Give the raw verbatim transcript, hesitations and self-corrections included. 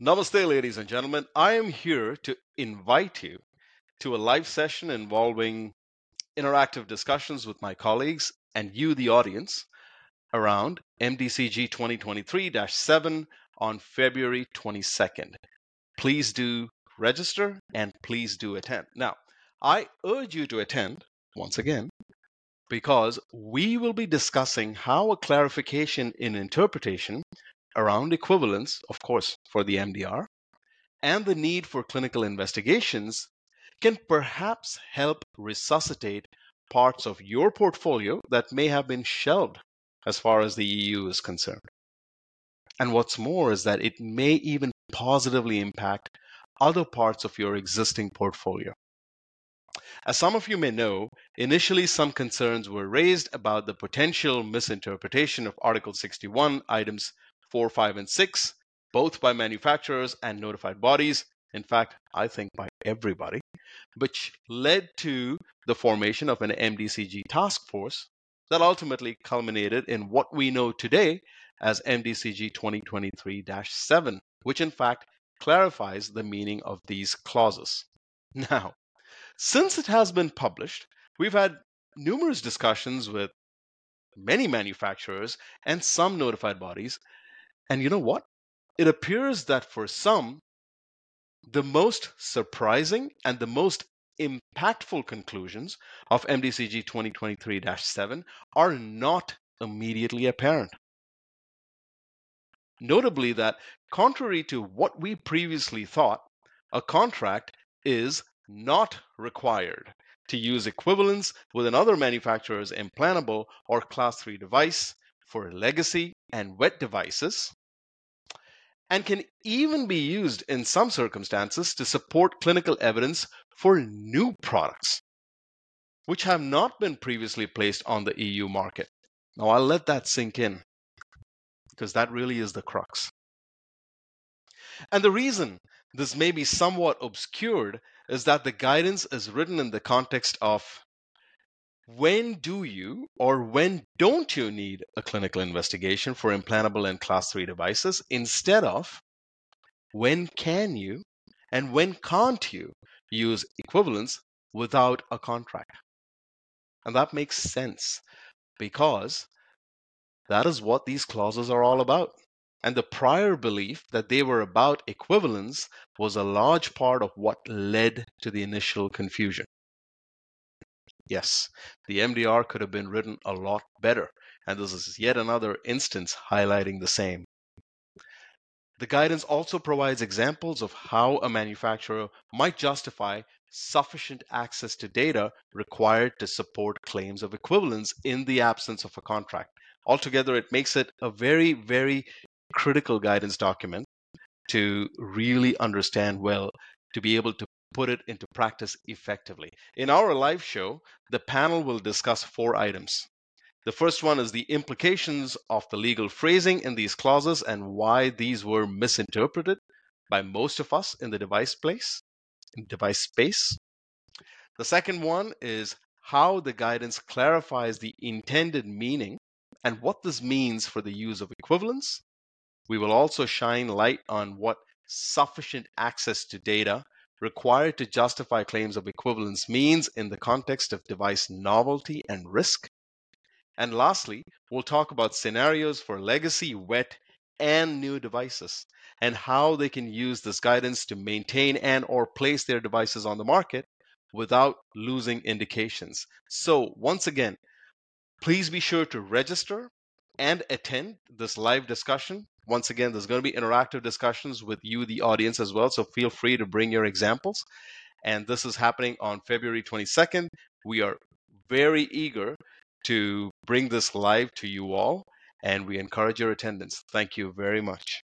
Namaste, ladies and gentlemen. I am here to invite you to a live session involving interactive discussions with my colleagues and you, the audience, around M D C G twenty twenty-three dash seven on February twenty-second. Please do register and please do attend. Now, I urge you to attend once again because we will be discussing how a clarification in interpretation around equivalence, of course, for the M D R, and the need for clinical investigations can perhaps help resuscitate parts of your portfolio that may have been shelved as far as the E U is concerned. And what's more is that it may even positively impact other parts of your existing portfolio. As some of you may know, initially some concerns were raised about the potential misinterpretation of Article sixty-one, items four, five, and six, both by manufacturers and notified bodies, in fact, I think by everybody, which led to the formation of an M D C G task force that ultimately culminated in what we know today as M D C G twenty twenty-three dash seven, which in fact clarifies the meaning of these clauses. Now, since it has been published, we've had numerous discussions with many manufacturers and some notified bodies. And you know what? It appears that for some, the most surprising and the most impactful conclusions of M D C G twenty twenty-three dash seven are not immediately apparent. Notably that, contrary to what we previously thought, a contract is not required to use equivalence with another manufacturer's implantable or Class three device for legacy and wet devices, and can even be used in some circumstances to support clinical evidence for new products, which have not been previously placed on the E U market. Now, I'll let that sink in, because that really is the crux. And the reason this may be somewhat obscured is that the guidance is written in the context of when do you or when don't you need a clinical investigation for implantable and Class three devices instead of when can you and when can't you use equivalence without a contract. And that makes sense because that is what these clauses are all about. And the prior belief that they were about equivalence was a large part of what led to the initial confusion. Yes, the M D R could have been written a lot better, and this is yet another instance highlighting the same. The guidance also provides examples of how a manufacturer might justify sufficient access to data required to support claims of equivalence in the absence of a contract. Altogether, it makes it a very, very critical guidance document to really understand well, to be able to put it into practice effectively. In our live show, the panel will discuss four items. The first one is the implications of the legal phrasing in these clauses and why these were misinterpreted by most of us in the device place, in device space. The second one is how the guidance clarifies the intended meaning and what this means for the use of equivalence. We will also shine light on what sufficient access to data required to justify claims of equivalence means in the context of device novelty and risk. And lastly, we'll talk about scenarios for legacy, wet, and new devices, and how they can use this guidance to maintain and or place their devices on the market without losing indications. So once again, please be sure to register and attend this live discussion. Once again, there's going to be interactive discussions with you, the audience, as well. So feel free to bring your examples. And this is happening on February twenty-second. We are very eager to bring this live to you all, and we encourage your attendance. Thank you very much.